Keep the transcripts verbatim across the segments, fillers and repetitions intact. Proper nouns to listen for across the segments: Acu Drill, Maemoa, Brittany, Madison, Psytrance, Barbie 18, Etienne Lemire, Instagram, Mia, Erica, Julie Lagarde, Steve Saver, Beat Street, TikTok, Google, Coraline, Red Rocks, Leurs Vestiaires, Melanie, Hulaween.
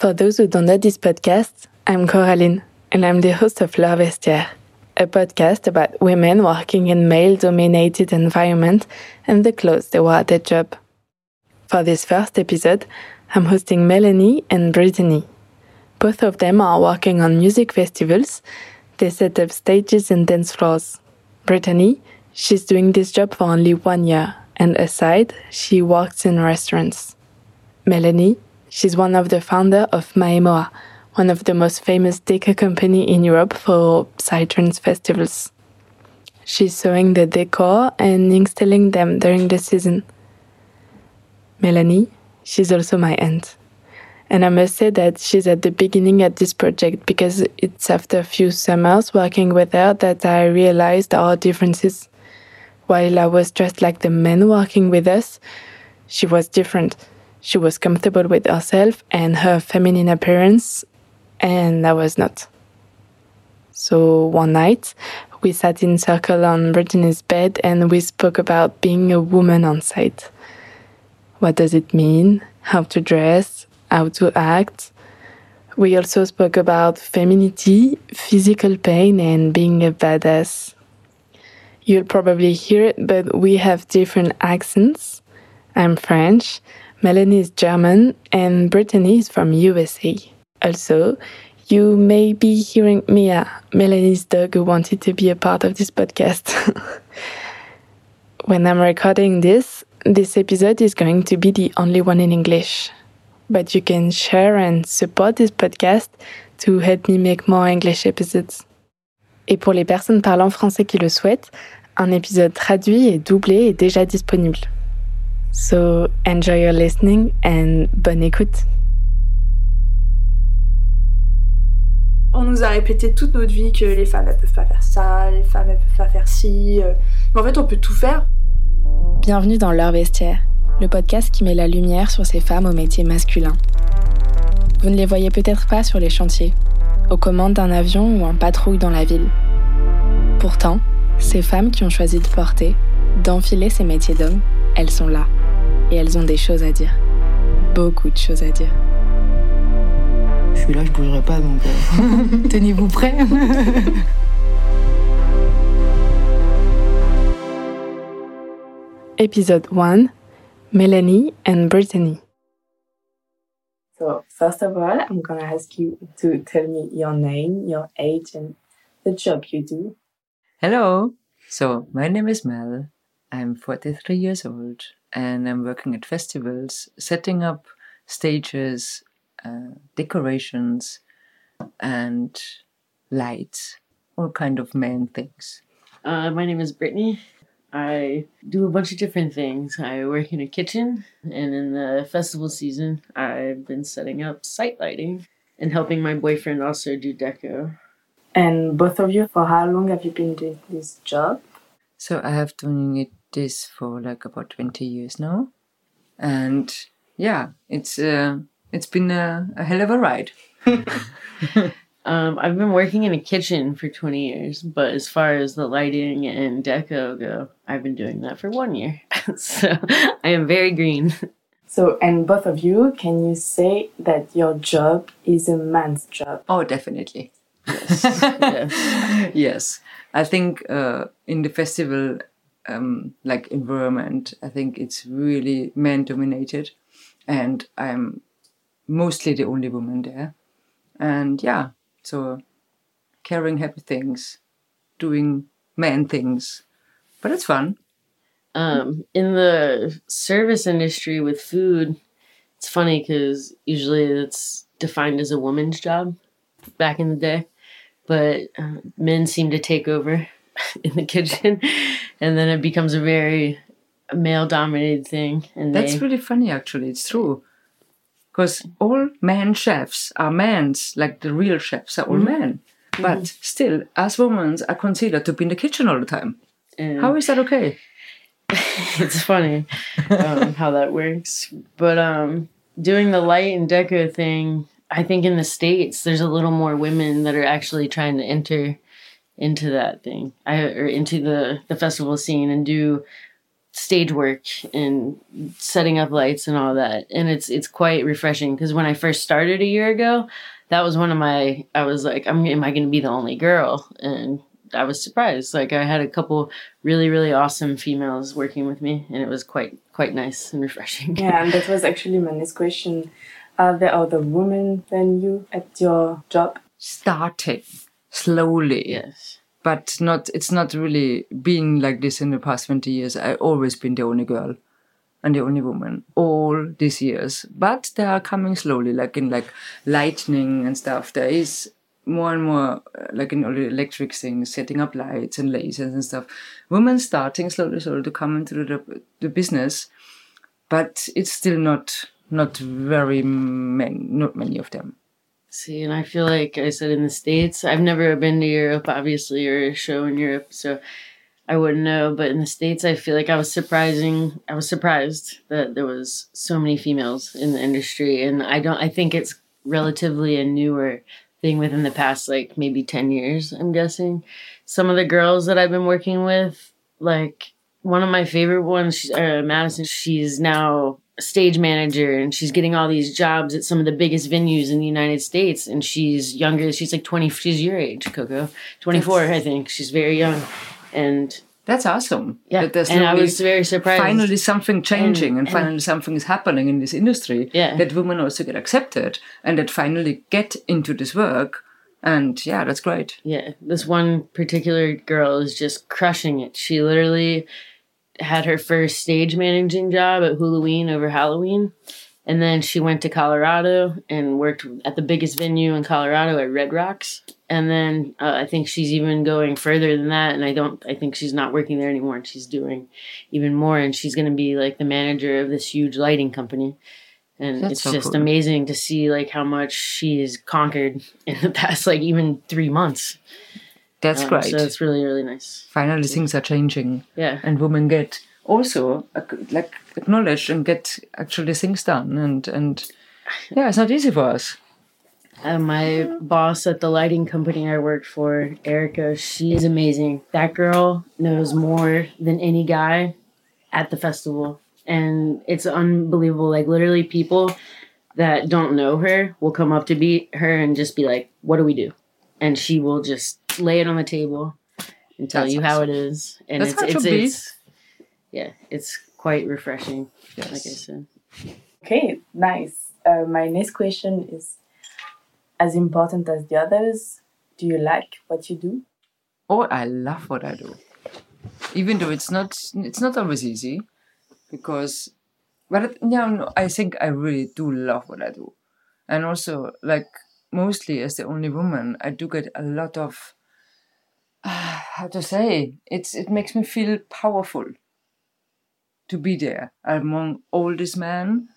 For those who don't know this podcast, I'm Coraline, and I'm the host of Leurs Vestiaires, a podcast about women working in male-dominated environments and the clothes they wear at their job. For this first episode, I'm hosting Melanie and Brittany. Both of them are working on music festivals. They set up stages and dance floors. Brittany, she's doing this job for only one year, and aside, she works in restaurants. Melanie, she's one of the founders of Maemoa, one of the most famous decor company in Europe for Psytrance festivals. She's sewing the decor and installing them during the season. Melanie, she's also my aunt. And I must say that she's at the beginning at this project because it's after a few summers working with her that I realized our differences. While I was dressed like the men working with us, she was different. She was comfortable with herself and her feminine appearance, and I was not. So one night, we sat in circle on Brittany's bed and we spoke about being a woman on site. What does it mean? How to dress? How to act? We also spoke about femininity, physical pain, and being a badass. You'll probably hear it, but we have different accents. I'm French. Melanie is German, and Brittany is from U S A. Also, you may be hearing Mia, Melanie's dog who wanted to be a part of this podcast. When I'm recording this, this episode is going to be the only one in English. But you can share and support this podcast to help me make more English episodes. Et pour les personnes parlant français qui le souhaitent, un épisode traduit et doublé est déjà disponible. So, enjoy your listening and bonne écoute. On nous a répété toute notre vie que les femmes, elles peuvent pas faire ça, les femmes, elles peuvent pas faire ci. Mais en fait, on peut tout faire. Bienvenue dans Leurs Vestiaires, le podcast qui met la lumière sur ces femmes aux métiers masculins. Vous ne les voyez peut-être pas sur les chantiers, aux commandes d'un avion ou en patrouille dans la ville. Pourtant, ces femmes qui ont choisi de porter, d'enfiler ces métiers d'hommes, elles sont là. Et elles ont des choses à dire. Beaucoup de choses à dire. Je suis là, je bougerai pas, donc euh... tenez-vous prêts. Episode one, Melanie and Brittany. So, first of all, I'm gonna ask you to tell me your name, your age, and the job you do. Hello. So, my name is Mel. I'm forty-three years old. And I'm working at festivals, setting up stages, uh, decorations, and lights, all kind of main things. Uh, my name is Brittany. I do a bunch of different things. I work in a kitchen, and in the festival season, I've been setting up site lighting and helping my boyfriend also do deco. And both of you, for how long have you been doing this job? So I have done it this for like about twenty years now, and yeah, it's uh, it's been a, a hell of a ride. um, I've been working in a kitchen for twenty years, but as far as the lighting and deco go, I've been doing that for one year, so I am very green. So, and both of you, can you say that your job is a man's job? Oh, definitely. Yes. yes. yes. I think uh, in the festival Um, like environment, I think it's really man-dominated, and I'm mostly the only woman there. And yeah, so carrying happy things, doing man things, but it's fun. Um, in the service industry with food, it's funny because usually it's defined as a woman's job back in the day, but uh, men seem to take over in the kitchen, and then it becomes a very male-dominated thing. And that's they... really funny, actually. It's true, because all men chefs are men's, like the real chefs are all mm-hmm. men. But mm-hmm. still, us women are considered to be in the kitchen all the time. And how is that okay? It's funny um, how that works. But um, doing the light and deco thing, I think in the States, there's a little more women that are actually trying to enter into that thing I, or into the, the festival scene and do stage work and setting up lights and all that. And it's it's quite refreshing because when I first started a year ago, that was one of my, I was like, I'm, am I going to be the only girl? And I was surprised. Like I had a couple really, really awesome females working with me, and it was quite, quite nice and refreshing. Yeah, and that was actually my next question. Are there other women than you at your job? Started slowly, yes. But not. It's not really been like this in the past twenty years. I've always been the only girl and the only woman all these years. But they are coming slowly, like in like lighting and stuff. There is more and more, like in all the electric things, setting up lights and lasers and stuff. Women starting slowly, slowly to come into the, the business, but it's still not not very many, not many of them. See, and I feel like I said in the States, I've never been to Europe, obviously, or a show in Europe, so I wouldn't know. But in the States, I feel like I was surprising. I was surprised that there was so many females in the industry, and I don't. I think it's relatively a newer thing within the past, like maybe ten years. I'm guessing some of the girls that I've been working with, like one of my favorite ones, she's, uh, Madison. She's now stage manager, and she's getting all these jobs at some of the biggest venues in the United States, and she's younger. She's like twenty. She's your age, Coco. twenty-four, I think. She's very young, and that's awesome. Yeah, that and I was very surprised. Finally, something changing, and, and finally and, something is happening in this industry. Yeah, that women also get accepted, and that finally get into this work. And yeah, that's great. Yeah, this one particular girl is just crushing it. She literally had her first stage managing job at Hulaween over Halloween. And then she went to Colorado and worked at the biggest venue in Colorado at Red Rocks. And then uh, I think she's even going further than that. And I don't, I think she's not working there anymore, and she's doing even more. And she's going to be like the manager of this huge lighting company. And That's it's so just cool. amazing to see like how much she's conquered in the past, like even three months. That's um, great. So it's really, really nice. Finally, things are changing. Yeah. And women get also, like, acknowledged and get actually things done. And, and yeah, it's not easy for us. Uh, my boss at the lighting company I worked for, Erica, she is amazing. That girl knows more than any guy at the festival. And it's unbelievable. Like, literally, people that don't know her will come up to be her and just be like, what do we do? And she will just lay it on the table and tell That's you awesome. How it is. And That's it's, it's, it's, yeah, it's quite refreshing, yes. Like I said. Okay, nice. Uh, my next question is, as important as the others, do you like what you do? Oh, I love what I do. Even though it's not, it's not always easy because, well, no, no, I think I really do love what I do. And also, like, mostly as the only woman, I do get a lot of, uh, how to say, it's it makes me feel powerful to be there among all these men,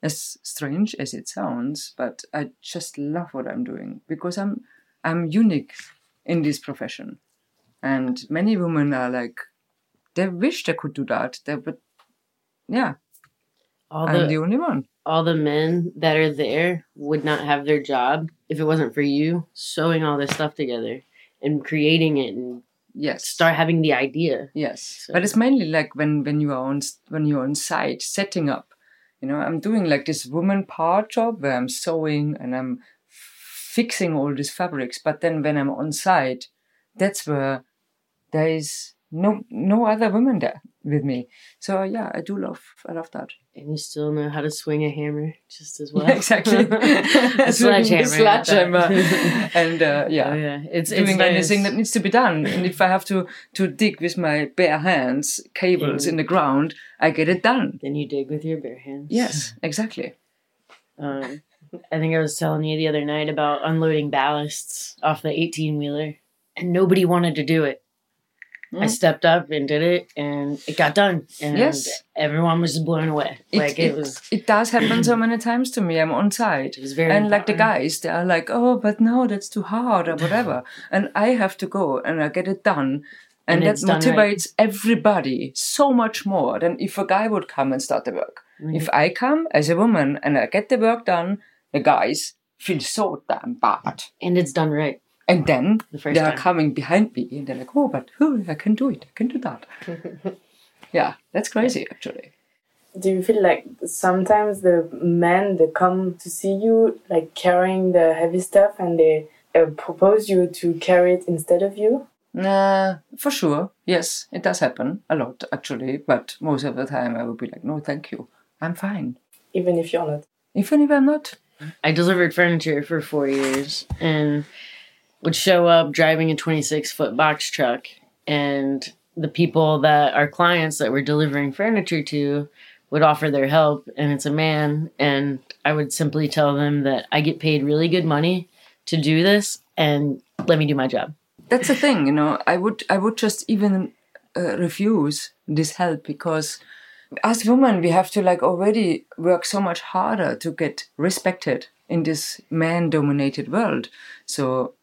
as strange as it sounds, but I just love what I'm doing because I'm I'm unique in this profession. And many women are like, they wish they could do that, they, but yeah, all the- I'm the only one. All the men that are there would not have their job if it wasn't for you sewing all this stuff together and creating it and yes. start having the idea. Yes. So. But it's mainly like when, when you are on when you're on site setting up, you know, I'm doing like this woman part job where I'm sewing and I'm fixing all these fabrics. But then when I'm on site, that's where there is no no other women there with me. So yeah, I do love I love that. And you still know how to swing a hammer just as well. Yeah, exactly. a sledgehammer. A sledgehammer. and uh, yeah. Oh, yeah. It's doing it's anything nice. That needs to be done. And if I have to, to dig with my bare hands, cables yeah. in the ground, I get it done. Then you dig with your bare hands. Yes, exactly. Um, I think I was telling you the other night about unloading ballasts off the eighteen-wheeler. And nobody wanted to do it. Mm. I stepped up and did it, and it got done. And yes. everyone was blown away. It, like it, it was. It does happen so many times to me. I'm on site, it was very and important. Like the guys, they are like, "Oh, but no, that's too hard or whatever." And I have to go and I get it done, and, and that motivates right. everybody so much more than if a guy would come and start the work. Mm-hmm. If I come as a woman and I get the work done, the guys feel so damn bad, and it's done right. And then the they are time. Coming behind me and they're like, oh, but oh, I can do it. I can do that. Yeah, that's crazy, actually. Do you feel like sometimes the men, they come to see you, like, carrying the heavy stuff, and they uh, propose you to carry it instead of you? Uh, for sure, yes. It does happen a lot, actually. But most of the time I would be like, no, thank you. I'm fine. Even if you're not? Even if I'm not. I delivered furniture for four years and would show up driving a twenty-six-foot box truck. And the people that are clients that we're delivering furniture to would offer their help, and it's a man, and I would simply tell them that I get paid really good money to do this, and let me do my job. That's the thing, you know, I would I would just even uh, refuse this help, because as women, we have to like already work so much harder to get respected in this man-dominated world. So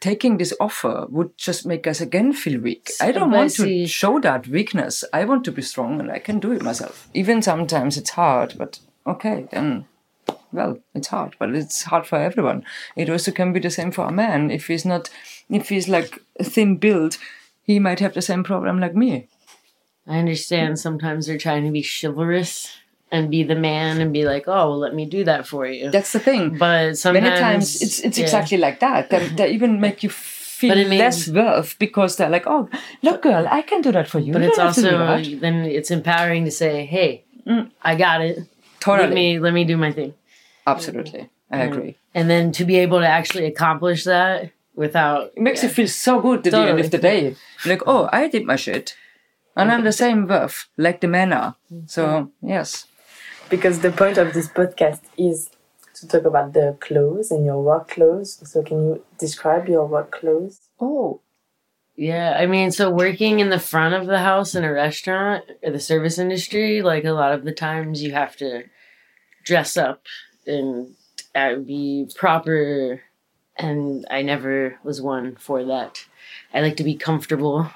taking this offer would just make us again feel weak. I don't want to show that weakness. I want to be strong and I can do it myself. Even sometimes it's hard, but okay, then, well, it's hard. But it's hard for everyone. It also can be the same for a man. If he's not, if he's like thin-built, he might have the same problem like me. I understand sometimes they're trying to be chivalrous and be the man and be like, oh, well, let me do that for you. That's the thing. But sometimes... Many times it's it's yeah. exactly like that. They, they even make you feel means, less worth because they're like, oh, look, girl, I can do that for you. But you it's also, then it's empowering to say, hey, mm. I got it. Totally. Let me, let me do my thing. Absolutely. I and, agree. And then to be able to actually accomplish that without... It makes yeah. you feel so good at totally. the end of the day. Like, oh, I did my shit. And I'm the same worth, like the men are. So, yes. Because the point of this podcast is to talk about the clothes and your work clothes. So can you describe your work clothes? Oh, yeah. I mean, so working in the front of the house in a restaurant or the service industry, like a lot of the times you have to dress up and be proper. And I never was one for that. I like to be comfortable.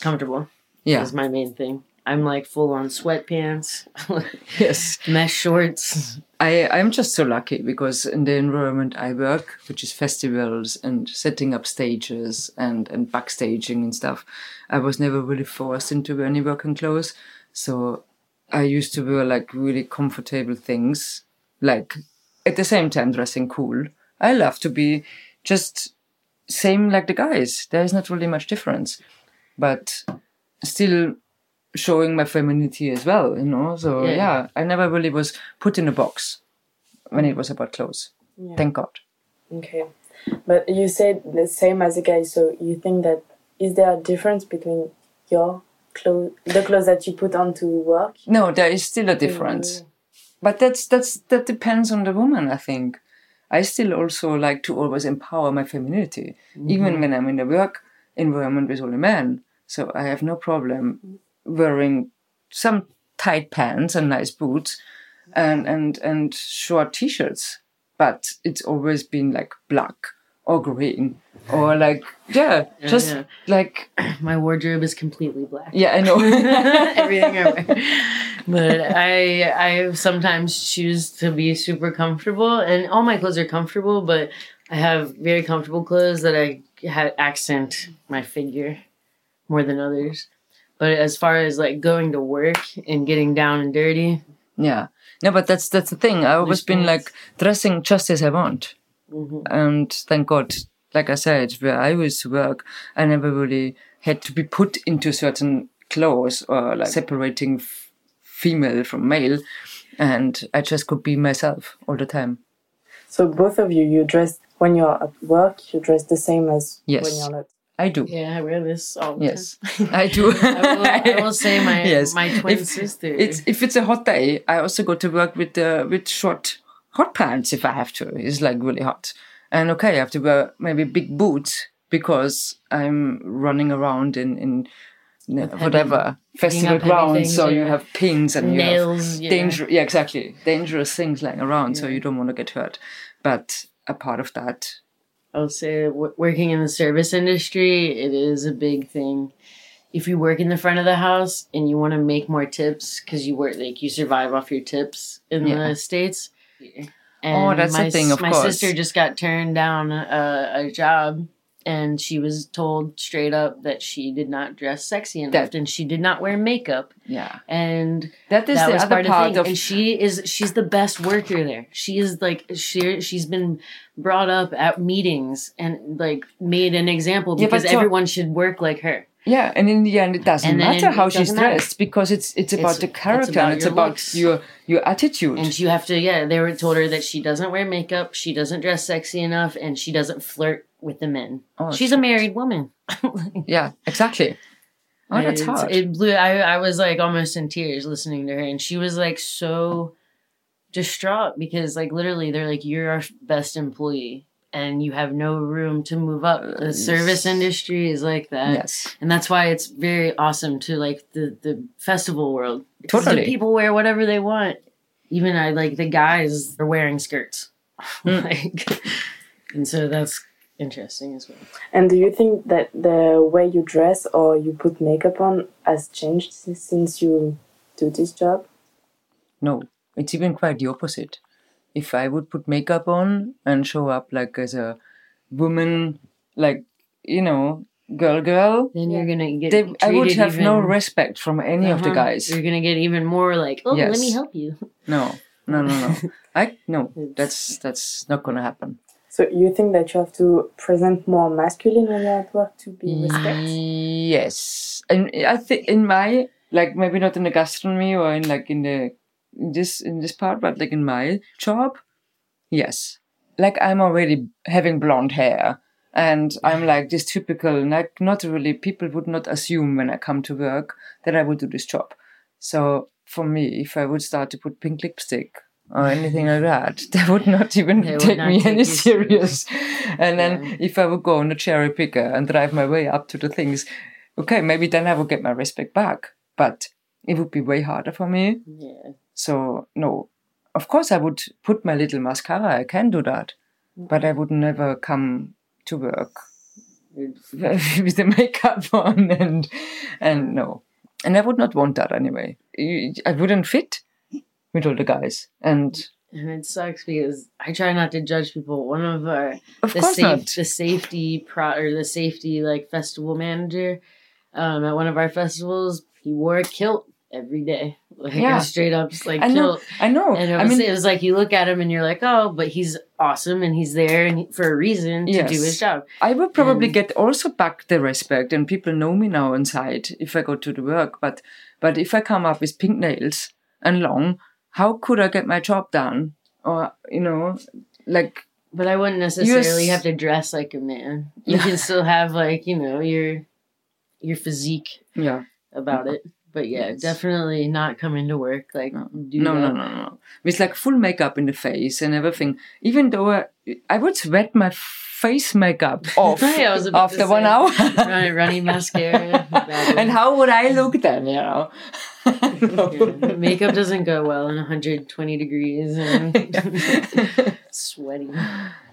Comfortable. Yeah. Is my main thing. I'm like full on sweatpants, yes, mesh shorts. I, I'm just so lucky because in the environment I work, which is festivals and setting up stages and, and backstaging and stuff, I was never really forced into any working clothes. So I used to wear like really comfortable things, like at the same time dressing cool. I love to be just same like the guys. There is not really much difference. But still showing my femininity as well, you know? So, yeah, yeah I never really was put in a box when it was about clothes. Yeah. Thank God. Okay. But you said the same as a guy, so you think that, is there a difference between your clothes, the clothes that you put on to work? No, there is still a difference. Mm-hmm. But that's that's that depends on the woman, I think. I still also like to always empower my femininity, mm-hmm. even when I'm in the work environment with only men. So I have no problem wearing some tight pants and nice boots and, and, and short T-shirts. But it's always been like black or green or like, yeah, yeah just yeah. like... My wardrobe is completely black. Yeah, I know. Everything I wear. But I, I sometimes choose to be super comfortable. And all my clothes are comfortable, but I have very comfortable clothes that I ha- accent my figure more than others. But as far as like going to work and getting down and dirty. Yeah. No, but that's that's the thing. I've always been like dressing just as I want. Mm-hmm. And thank God, like I said, where I used to work, I never really had to be put into certain clothes or like separating f- female from male. And I just could be myself all the time. So both of you, you dress when you're at work, you dress the same as yes. when you're not. I do. Yeah, I wear this all the yes, time. Yes, I do. I, will, I will say my yes. my twin if, sister. It's, if it's a hot day, I also go to work with uh, with short hot pants if I have to. It's like really hot. And okay, I have to wear maybe big boots because I'm running around in, in no, whatever, festival grounds. So yeah. you have pins and nails. You have dangerous, yeah. yeah, exactly. Dangerous things lying around, yeah. so you don't want to get hurt. But a part of that... I'll say w- working in the service industry, it is a big thing. If you work in the front of the house and you want to make more tips, because you work like you survive off your tips in yeah. the States. And oh, that's my, the thing. Of my course, my sister just got turned down a, a job And she was told straight up that she did not dress sexy enough, that, and she did not wear makeup. Yeah, and that is that the was other part, part of the thing. Of- and she is she's the best worker there. She is like she she's been brought up at meetings and like made an example because yeah, everyone should work like her. Yeah, and in the end, it doesn't matter how she's dressed because it's it's about the character and it's about your your attitude. And you have to yeah. They were told her that she doesn't wear makeup, she doesn't dress sexy enough, and she doesn't flirt with the men. Oh, she's a married woman. Yeah, exactly. Oh, that's hard. It blew. I I was like almost in tears listening to her, and she was like so distraught because like literally they're like, "You're our best employee." And you have no room to move up. The service industry is like that. Yes. And that's why it's very awesome to like the, the festival world. Totally. People wear whatever they want. Even I like the guys are wearing skirts. Mm. Like, and so that's interesting as well. And do you think that the way you dress or you put makeup on has changed since you do this job? No, it's even quite the opposite. If I would put makeup on and show up like as a woman, like, you know, girl, girl. Then you're going to get they, treated I would have even, no respect from any uh-huh. of the guys. You're going to get even more like, oh, yes. Let me help you. No, no, no, no. I No, that's that's not going to happen. So you think that you have to present more masculine when you're at work to be respected? Yes. And I think in my, like maybe not in the gastronomy or in like in the... In this in this part, but like in my job, yes. Like I'm already having blonde hair and I'm like this typical, like not really, people would not assume when I come to work that I would do this job. So for me, if I would start to put pink lipstick or anything like that, they would not even would take not me take any serious. And then yeah. If I would go on a cherry picker and drive my way up to the things, okay, maybe then I would get my respect back. But it would be way harder for me. Yeah. So, no, of course I would put my little mascara, I can do that, but I would never come to work with the makeup on and and no. And I would not want that anyway. I wouldn't fit with all the guys. And and it sucks because I try not to judge people. One of our, of the, course safe, not. the safety pro or the safety like festival manager um, at one of our festivals, he wore a kilt. Every day, like yeah. straight up, like I know, I know. And it was, I mean, it was like you look at him and you're like, oh, but he's awesome and he's there and he, for a reason to yes. do his job. I would probably and, get also back the respect, and people know me now inside if I go to the work. But but if I come up with pink nails and long, how could I get my job done? Or you know, like. But I wouldn't necessarily have to dress like a man. You can still have like you know your your physique. Yeah. About yeah. it. But yeah, yes. definitely not coming to work. Like, no, do no, no, no, no. With like full makeup in the face and everything. Even though I, I would sweat my face makeup off yeah, after one say, hour. Running, running mascara. And how would I look then, you know? No. Yeah. Makeup doesn't go well in one hundred twenty degrees and sweating.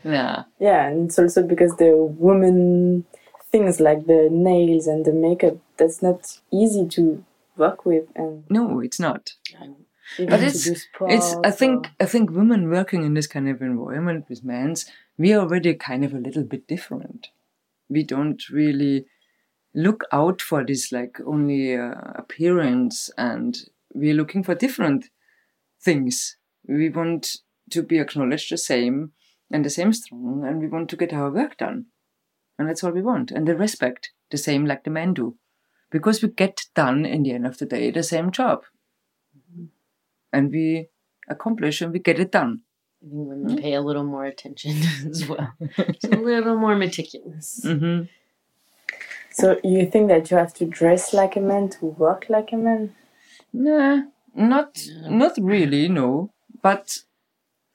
Yeah. Yeah, and it's also because the woman things like the nails and the makeup, that's not easy to work with. And no, it's not. But it's it's I think I think women working in this kind of environment with men's, we are already kind of a little bit different. We don't really look out for this like only uh, appearance, and we're looking for different things. We want to be acknowledged the same and the same strong, and we want to get our work done, and that's all we want. And the respect the same like the men do. Because we get done, in the end of the day, the same job. Mm-hmm. And we accomplish and we get it done. I think women mm-hmm. pay a little more attention as well. It's a little more meticulous. Mm-hmm. So you think that you have to dress like a man to work like a man? Nah, not, yeah. not really, no. But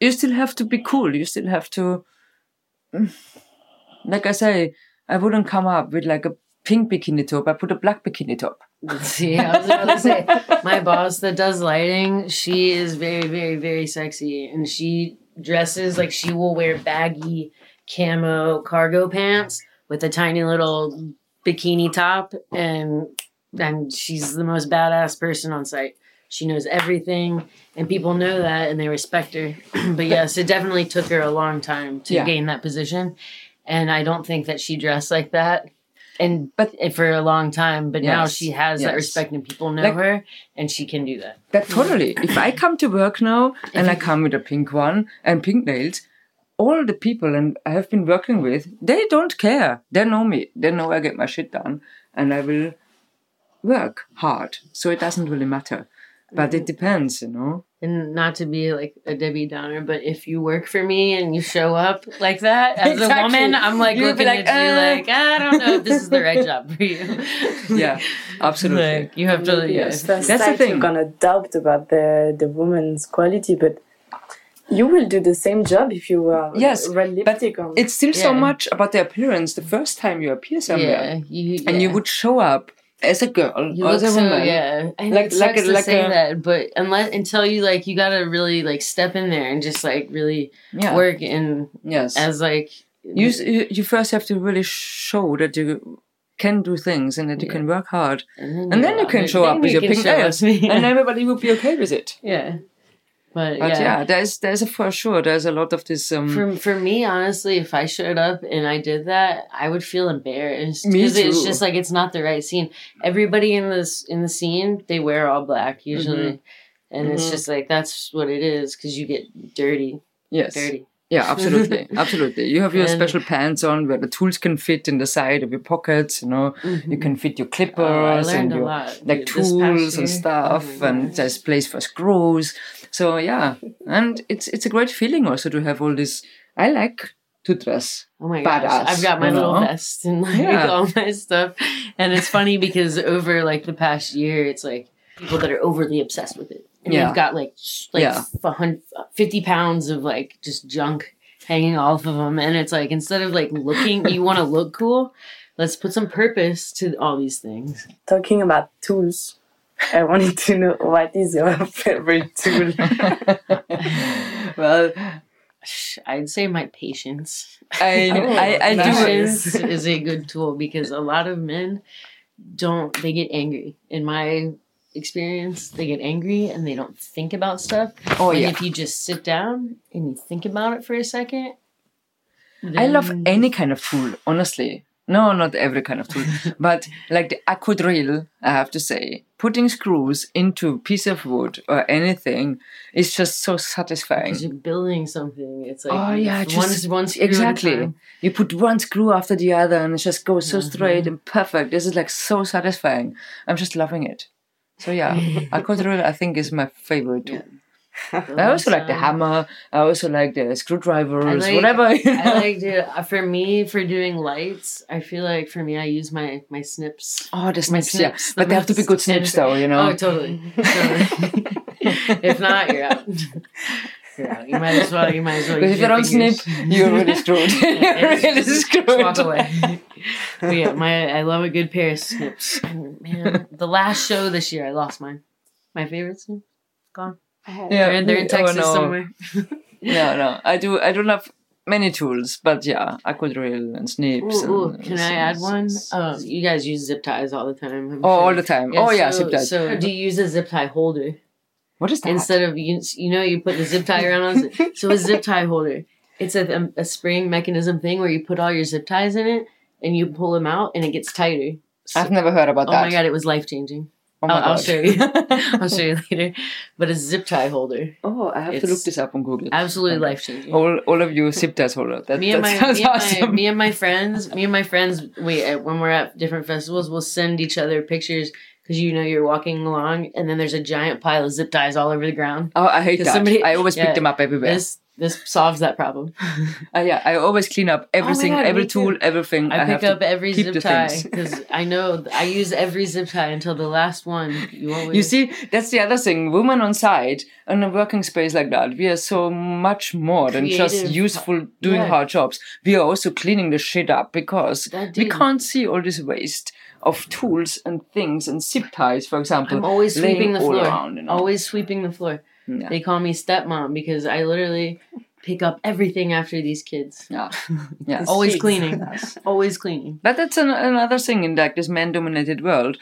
you still have to be cool. You still have to... Like I say, I wouldn't come up with like a pink bikini top. I put a black bikini top. See, I was about to say, my boss that does lighting, she is very, very, very sexy, and she dresses like she will wear baggy camo cargo pants with a tiny little bikini top, and and she's the most badass person on site. She knows everything, and people know that, and they respect her. But yes, it definitely took her a long time to yeah. gain that position. And I don't think that she dressed like that. And but for a long time, but yes, now she has yes. that respect and people know like, her and she can do that. That totally. If I come to work now and I come with a pink one and pink nails, all the people and I have been working with, they don't care. They know me. They know I get my shit done and I will work hard. So it doesn't really matter. But it depends, you know. And not to be like a Debbie Downer, but if you work for me and you show up like that as exactly. a woman, I'm like You'll looking like, at uh. you like, I don't know if this is the right job for you. Yeah, absolutely. Like, you have to. Yes, yeah. that's, that's the thing. You're gonna doubt about the the woman's quality, but you will do the same job if you were yes, red lipstick on. It's still yeah. so much about the appearance. The first time you appear somewhere, yeah, you, yeah. and you would show up. As a girl, you or as a so, woman, yeah, I like, it sucks like to like say a, that, but unless until you like, you gotta really like step in there and just like really yeah. work and yes, as like you you first have to really show that you can do things and that you yeah. can work hard, and then, and then you can show up with your pink nails, and everybody will be okay with it. Yeah, but, but yeah. yeah, there's there's a, for sure there's a lot of this. Um, for for me, honestly, if I showed up and I did that, I would feel embarrassed because it's just like it's not the right scene. Everybody in this in the scene, they wear all black usually, mm-hmm. and mm-hmm. it's just like that's what it is because you get dirty. Yes, dirty. Yeah, absolutely, absolutely. You have your and special pants on where the tools can fit in the side of your pockets. You know, mm-hmm. you can fit your clippers oh, and your lot, like dude, tools and stuff, oh, and there's place for screws. So yeah, and it's it's a great feeling also to have all this. I like to dress. Oh my gosh, badass, I've got my little know? vest and like yeah. all my stuff, and it's funny because over like the past year, it's like people that are overly obsessed with it. And yeah. they've got like like yeah. fifty pounds of like just junk hanging off of them. And it's like, instead of like looking, you want to look cool, let's put some purpose to all these things. Talking about tools, I wanted to know what is your favorite tool? Well, I'd say my patience. I, oh, I, I patience do. is a good tool because a lot of men don't, they get angry. In my experience, they get angry and they don't think about stuff. Oh, and yeah. if you just sit down and you think about it for a second, then... I love any kind of tool, honestly. No, not every kind of tool, but like the Acu Drill, I have to say, putting screws into a piece of wood or anything is just so satisfying. Because you're building something, it's like oh yeah, one, just one screw exactly. You put one screw after the other, and it just goes so mm-hmm. straight and perfect. This is like so satisfying. I'm just loving it. So yeah, Acu Drill I think is my favorite tool. Yeah. I also like the hammer. I also like the screwdrivers, like, whatever. You know? I like the, for me, for doing lights, I feel like for me, I use my, my snips. Oh, the snips, snips yeah. The but they have to be good snips, though, you know? Oh, totally. totally. If not, you're out. You're out. You might as well. You might as well. But if you don't fingers. snip, you're really screwed. You're really screwed. Walk away. But yeah, my, I love a good pair of snips. And man, the last show this year, I lost mine. My favorite snip? Gone. Yeah, they're in, they're in Texas oh, no. somewhere. Yeah, no, I do. I do love many tools, but yeah, Acu Drill and snips. Ooh, ooh. And, can and I add one? Um, you guys use zip ties all the time. I'm oh, sure. all the time. Yeah, oh, yeah, so, zip ties. So, do you use a zip tie holder? What is that? Instead of you, you know, you put the zip tie around. So a zip tie holder, it's a a spring mechanism thing where you put all your zip ties in it and you pull them out and it gets tighter. So, I've never heard about oh that. Oh my god, it was life changing. Oh I'll, I'll show you. I'll show you later. But a zip tie holder. Oh, I have it's to look this up on Google. Absolutely life changing. All, all of you zip ties holder. That, me and that my, sounds me and awesome. My, me and my friends. Me and my friends. We when we're at different festivals, we'll send each other pictures because you know you're walking along, and then there's a giant pile of zip ties all over the ground. Oh, I hate that. Somebody, I always yeah, pick them up everywhere. This, This solves that problem. Uh, yeah, I always clean up everything, oh God, every tool, too. everything. I, I pick up every zip tie because I know I use every zip tie until the last one. You always. You see, that's the other thing. Women on site in a working space like that, we are so much more Creative. than just useful doing yeah. hard jobs. We are also cleaning the shit up because we can't see all this waste of tools and things and zip ties, for example. I'm always sweeping the floor. Around, you know? Always sweeping the floor. Yeah. They call me stepmom because I literally pick up everything after these kids. Yeah, yeah. Always cleaning. Always cleaning. But that's an, another thing in like this man-dominated world.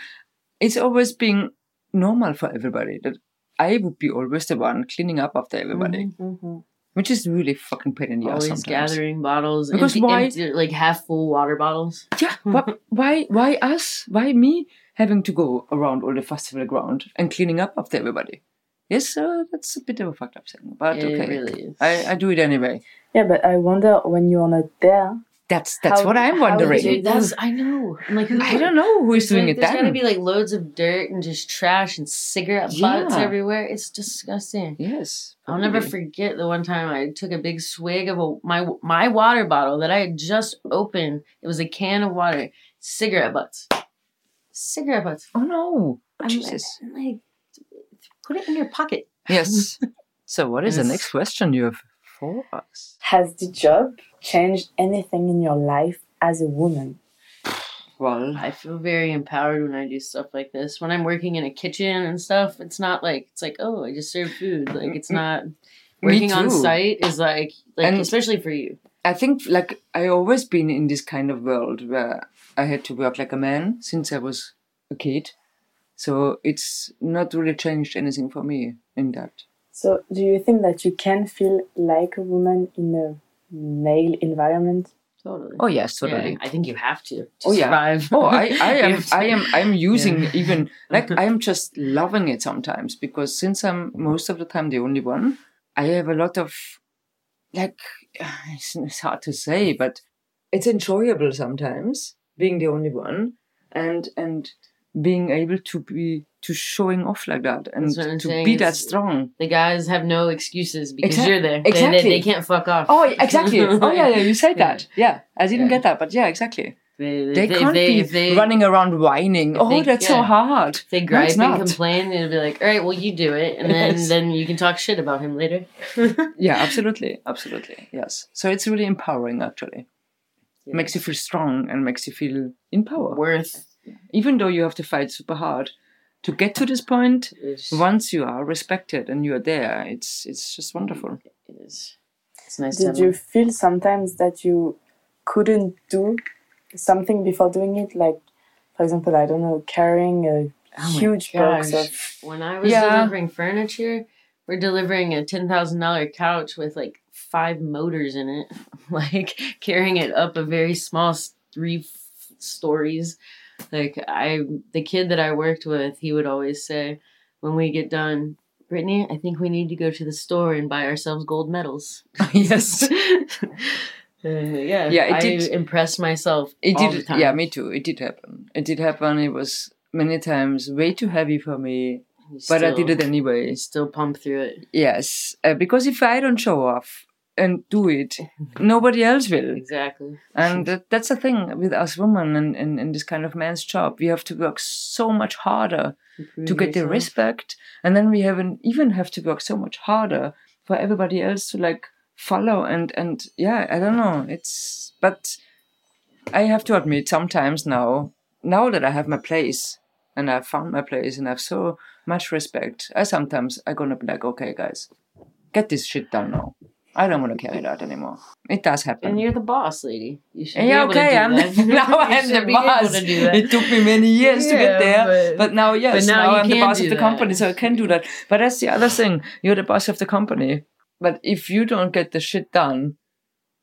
It's always being normal for everybody that I would be always the one cleaning up after everybody. Mm-hmm. Which is really fucking pain in the ass sometimes. Always gathering bottles. Because empty, why? Empty, like half full water bottles. Yeah. But why, why us? Why me having to go around all the festival ground and cleaning up after everybody? Yes, uh, that's a bit of a fucked up thing. But it okay. really is. I, I do it anyway. Yeah, but I wonder when you're not there. That's that's how, what I'm wondering. You, that's, I know. I'm like, I don't know who is doing like, it there's then. There's going to be like loads of dirt and just trash and cigarette yeah. butts everywhere. It's disgusting. Yes. Probably. I'll never forget the one time I took a big swig of a, my my water bottle that I had just opened. It was a can of water. Cigarette butts. Cigarette butts. Oh, no. I'm Jesus. Like, I'm like, put it in your pocket. Yes. So what is yes. the next question you have for us? Has the job changed anything in your life as a woman? Well, I feel very empowered when I do stuff like this. When I'm working in a kitchen and stuff, it's not like, it's like, oh, I just serve food. Like, it's not, working on site is like, like and especially for you. I think, like, I always been in this kind of world where I had to work like a man since I was a kid. So it's not really changed anything for me in that. So do you think that you can feel like a woman in a male environment? Totally. Oh yes, totally. Yeah, I think you have to, to oh, survive. Yeah. Oh, I, I am, I am, I'm using yeah. even like I am just loving it sometimes because since I'm most of the time the only one, I have a lot of like it's, it's hard to say, but it's enjoyable sometimes being the only one and and. being able to be to showing off like that and to be that strong. The guys have no excuses because exactly. you're there. Exactly. They, they, they can't fuck off. Oh, exactly. Oh, yeah, yeah, you said that. Yeah, I didn't yeah. get that, but yeah, exactly. They, they, they can't they, be they, running around whining. Oh, they, that's yeah. so hard. If they gripe no, and complain, they'll be like, all right, well, you do it. And then, yes. then you can talk shit about him later. Yeah, absolutely. Absolutely. Yes. So it's really empowering, actually. Yeah. Makes you feel strong and makes you feel in power. Worth. Even though you have to fight super hard to get to this point, once you are respected and you are there, it's it's just wonderful. It is. It's nice. Did you feel sometimes that you couldn't do something before doing it? Like, for example, I don't know, carrying a oh huge box of. When I was yeah. delivering furniture, we're delivering a ten thousand dollar couch with like five motors in it, like carrying it up a very small three f- stories. Like, I, the kid that I worked with, he would always say, when we get done, Brittany, I think we need to go to the store and buy ourselves gold medals. Yes. uh, yeah. Yeah, it I did impress myself it all did, the time. Yeah, me too. It did happen. It did happen. It was many times way too heavy for me, you but still, I did it anyway. You still pump through it. Yes. Uh, because if I don't show off and do it, nobody else will. Exactly. And that, that's the thing with us women and, and, and this kind of man's job. We have to work so much harder to get the respect. And then we haven't even have to work so much harder for everybody else to like follow. And, and yeah, I don't know. It's, but I have to admit sometimes now, now that I have my place and I've found my place and I have so much respect, I sometimes I'm going to be like, okay, guys, get this shit done now. I don't want to carry that anymore. It does happen. And you're the boss, lady. You should yeah, be able okay, to do I'm that. The, now I'm the boss. To that. It took me many years yeah, to get there. But, but now, yes, but now, now I'm the boss of the that. company, so I can do that. But that's the other thing. You're the boss of the company. But if you don't get the shit done,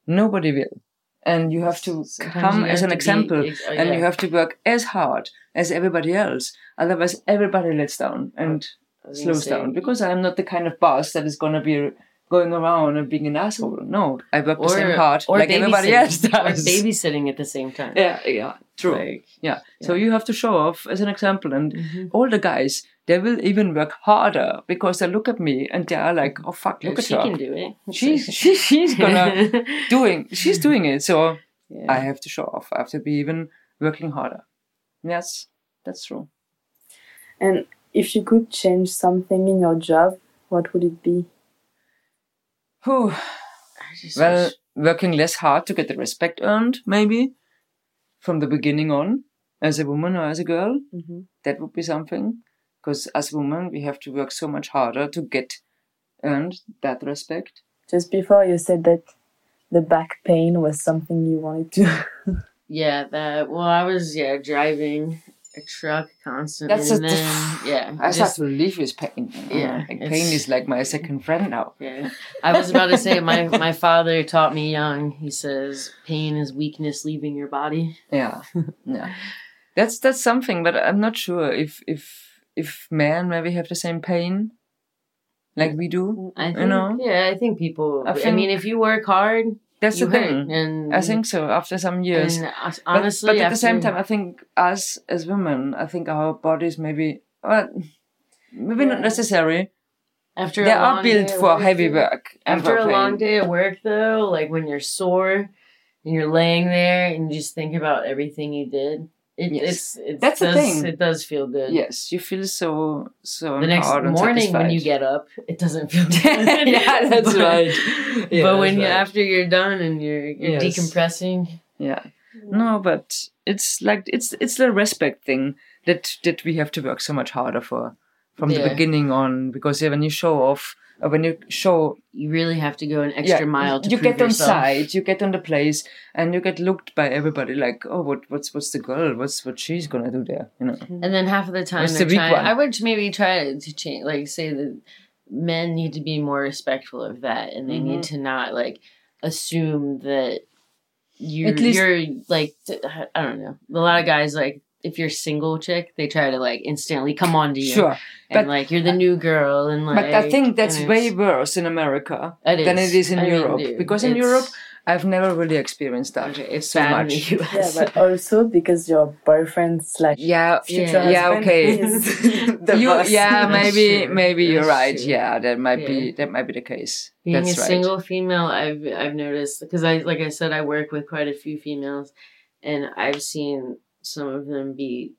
nobody will. And you have to Sometimes come as an example. Be, oh, yeah. And you have to work as hard as everybody else. Otherwise, everybody lets down and slows down. Because I'm not the kind of boss that is going to be going around and being an asshole. No, I work or, the same hard like everybody else does. Or babysitting at the same time. Yeah, yeah, true. Like, yeah. yeah, so you have to show off as an example. And mm-hmm. all the guys, they will even work harder because they look at me and they are like, oh, fuck, look if at she her. She can do it. She's, she, she's gonna doing, she's doing it. So yeah. I have to show off. I have to be even working harder. Yes, that's true. And if you could change something in your job, what would it be? Whew. Well, wish. working less hard to get the respect earned, maybe, from the beginning on, as a woman or as a girl. Mm-hmm. That would be something. Because as women, we have to work so much harder to get earned that respect. Just before you said that the back pain was something you wanted to... yeah, that... Well, I was, yeah, driving a truck constantly. That's and a, then, yeah. I just have to live with pain. Yeah, like pain is like my second friend now. Yeah, I was about to say my my father taught me young. He says pain is weakness leaving your body. Yeah, yeah, that's that's something. But I'm not sure if if if men maybe have the same pain, like we do. I think, you know. Yeah, I think people. I, think, I mean, if you work hard. That's you the hurt. Thing. And I think so, after some years. And honestly, but, but at the same time, I think us as women, I think our bodies maybe, well, maybe yeah. not necessary. After they a long are built day for heavy work. After a pain. Long day at work, though, like when you're sore and you're laying there and you just think about everything you did, it, yes. it's, it's that's does, the thing. It does feel good. Yes, you feel so so. The next morning when you get up, it doesn't feel good. yeah, that's but, right. Yeah, but when you right. after you're done and you're, you're yes. decompressing, yeah, no, but it's like it's it's the respect thing that that we have to work so much harder for from yeah. the beginning on, because yeah, when you show off. When you show, you really have to go an extra yeah, mile to you prove get on yourself. Side, you get on the place, and you get looked by everybody like, oh, what, what's what's the girl? What's what she's gonna do there? You know. And then half of the time, the trying, I would maybe try to change, like say that men need to be more respectful of that, and they mm-hmm. need to not like assume that you you're like I don't know. A lot of guys like. If you're single chick, they try to like instantly come on to you. Sure. And but, like you're the new girl and like but I think that's way worse in America it than it is in I Europe. Mean, dude, because in Europe I've never really experienced that. Okay, it's so much. Yeah, but also because your boyfriend slash yeah, yeah, yeah, okay. Is the you, yeah, maybe true. Maybe that's you're right. True. Yeah, that might yeah. be that might be the case. Being that's a right. single female, I've I've noticed because I like I said I work with quite a few females, and I've seen some of them be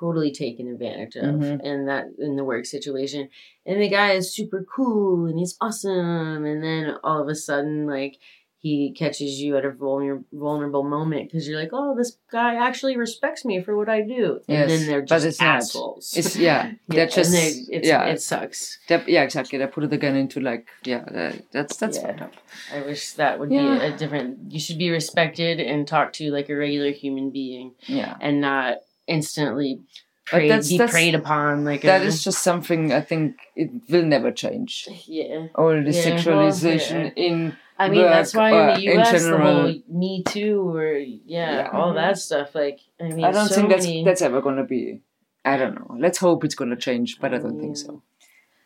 totally taken advantage of mm-hmm. and that in the work situation. And the guy is super cool and he's awesome. And then all of a sudden, like he catches you at a vulner- vulnerable moment because you're like, oh, this guy actually respects me for what I do. Yes, and then they're just it's assholes. Not, it's, yeah. yeah. They're just, they, it's, yeah. It sucks. They're, yeah, exactly. They put it again into like, yeah, that, that's, that's yeah. fucked up. I wish that would yeah. be a different, you should be respected and talked to like a regular human being. Yeah. And not instantly preyed, that's, be that's, preyed upon. Like That a, is just something I think it will never change. Yeah. All the yeah, sexualization well, yeah. in... I mean, work, that's why in the U S, in general, the whole Me Too or, yeah, yeah. all that stuff, like, I mean, I don't so think that's, many... that's ever going to be, I don't know. Let's hope it's going to change, but I don't yeah. think so.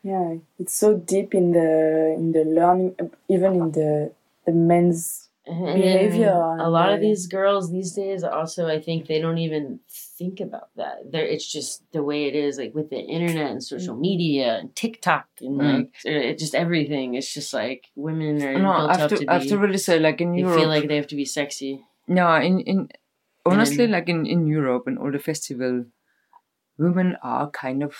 Yeah, it's so deep in the in the learning, even in the, the men's and behavior. A lot the... of these girls these days also, I think, they don't even think about that. They're, it's just the way it is, like, with the internet and social media and TikTok and, mm. like, it, just everything. It's just, like, women are no, built up to, to be... I have to really say, like, in they Europe... They feel like they have to be sexy. No, in... in honestly, then, like, in, in Europe and all the festival, women are kind of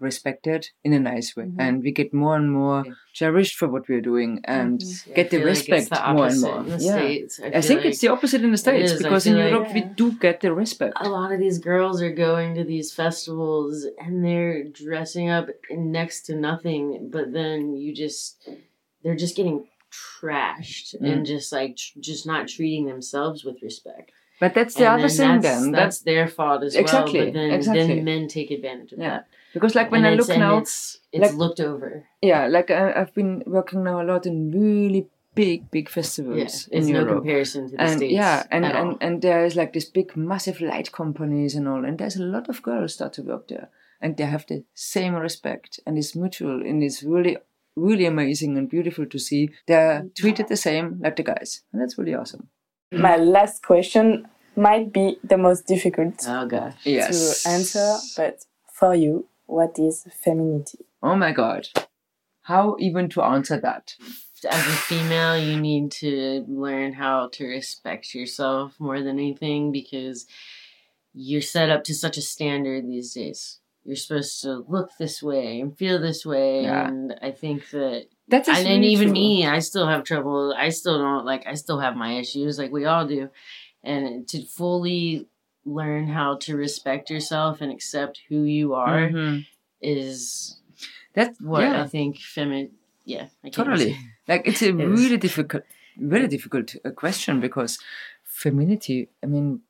respected in a nice way. Mm-hmm. And we get more and more yeah. cherished for what we're doing and yeah, get the respect like the more and more. The yeah. States, I, I think like it's the opposite in the States because in Europe like, yeah. we do get the respect. A lot of these girls are going to these festivals and they're dressing up next to nothing, but then you just, they're just getting trashed mm. and just like, tr- just not treating themselves with respect. But that's the and other thing that's, then. That's, that's their fault as exactly, well. But then, exactly. then men take advantage of yeah. that. Because like when and I look now... It's, it's like, looked over. Yeah, like I, I've been working now a lot in really big, big festivals yeah, it's in no Europe. Comparison to the and, States yeah, and, and, and, and there is like this big, massive light companies and all. And there's a lot of girls start to work there. And they have the same respect. And it's mutual. And it's really, really amazing and beautiful to see. They're treated the same like the guys. And that's really awesome. My last question might be the most difficult oh, gosh. Yes. to answer, but for you, what is femininity? Oh my God. How even to answer that? As a female, you need to learn how to respect yourself more than anything because you're set up to such a standard these days. You're supposed to look this way and feel this way. Yeah. And I think that... That's and, and even me, I still have trouble. I still don't, like, I still have my issues, like we all do. And to fully learn how to respect yourself and accept who you are mm-hmm. is that's what yeah. I think feminine, yeah. I can't totally. Say. Like, it's a it really difficult, really difficult uh, question because femininity, I mean,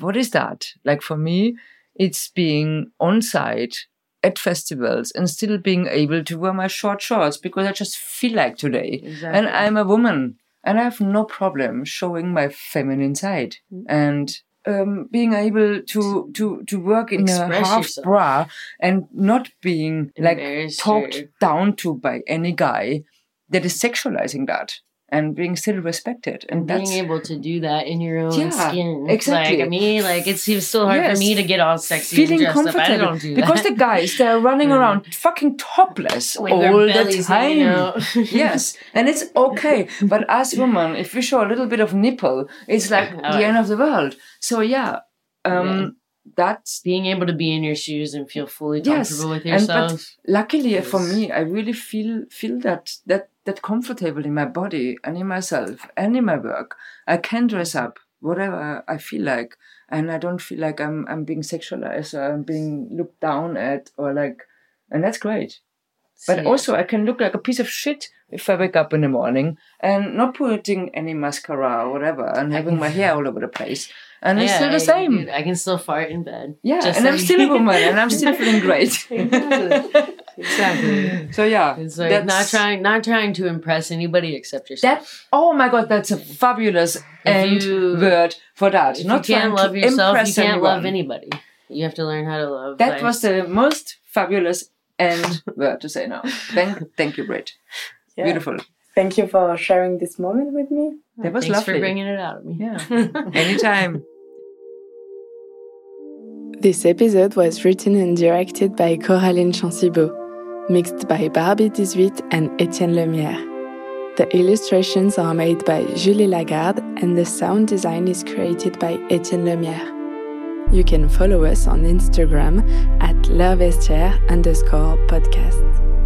what is that? Like, for me, It's being on site at festivals and still being able to wear my short shorts because I just feel like today. Exactly. And I'm a woman and I have no problem showing my feminine side. Mm-hmm. And um, being able to, to, to work in Express a half yourself. Bra and not being like talked true. down to by any guy that is sexualizing that. And being still respected. And, and that's, being able to do that in your own yeah, skin. Exactly. Like me, like it's still hard yes. for me to get all sexy Feeling and dressed up. I don't do that. Because the guys, they're running mm. around fucking topless With all the time. Yes. And it's okay. But as women, if we show a little bit of nipple, it's like oh, the end of the world. So yeah. Um, yeah. That's being able to be in your shoes and feel fully comfortable yes. with yourself. And, but luckily yes. for me, I really feel feel that that that comfortable in my body and in myself and in my work. I can dress up whatever I feel like, and I don't feel like I'm I'm being sexualized or I'm being looked down at or like, and that's great. But See. also, I can look like a piece of shit if I wake up in the morning and not putting any mascara or whatever and having my hair all over the place. And yeah, it's still the same. I can, I can still fart in bed. Yeah, just and like I'm still a woman and I'm still feeling great. Exactly. Exactly. So yeah. It's like not trying not trying to impress anybody except yourself. That, oh my God, that's a fabulous end you, word for that. If not you can't love yourself, you can't anyone. love anybody. You have to learn how to love. That life. was the most fabulous end word to say now. Thank thank you, Britt. Yeah. Beautiful. Thank you for sharing this moment with me. That was Thanks lovely. Thanks for bringing it out of me. Yeah. Anytime. This episode was written and directed by Coraline Chansibault, mixed by Barbie eighteen and Etienne Lemire. The illustrations are made by Julie Lagarde and the sound design is created by Etienne Lemire. You can follow us on Instagram at Leurs Vestiaires underscore podcast.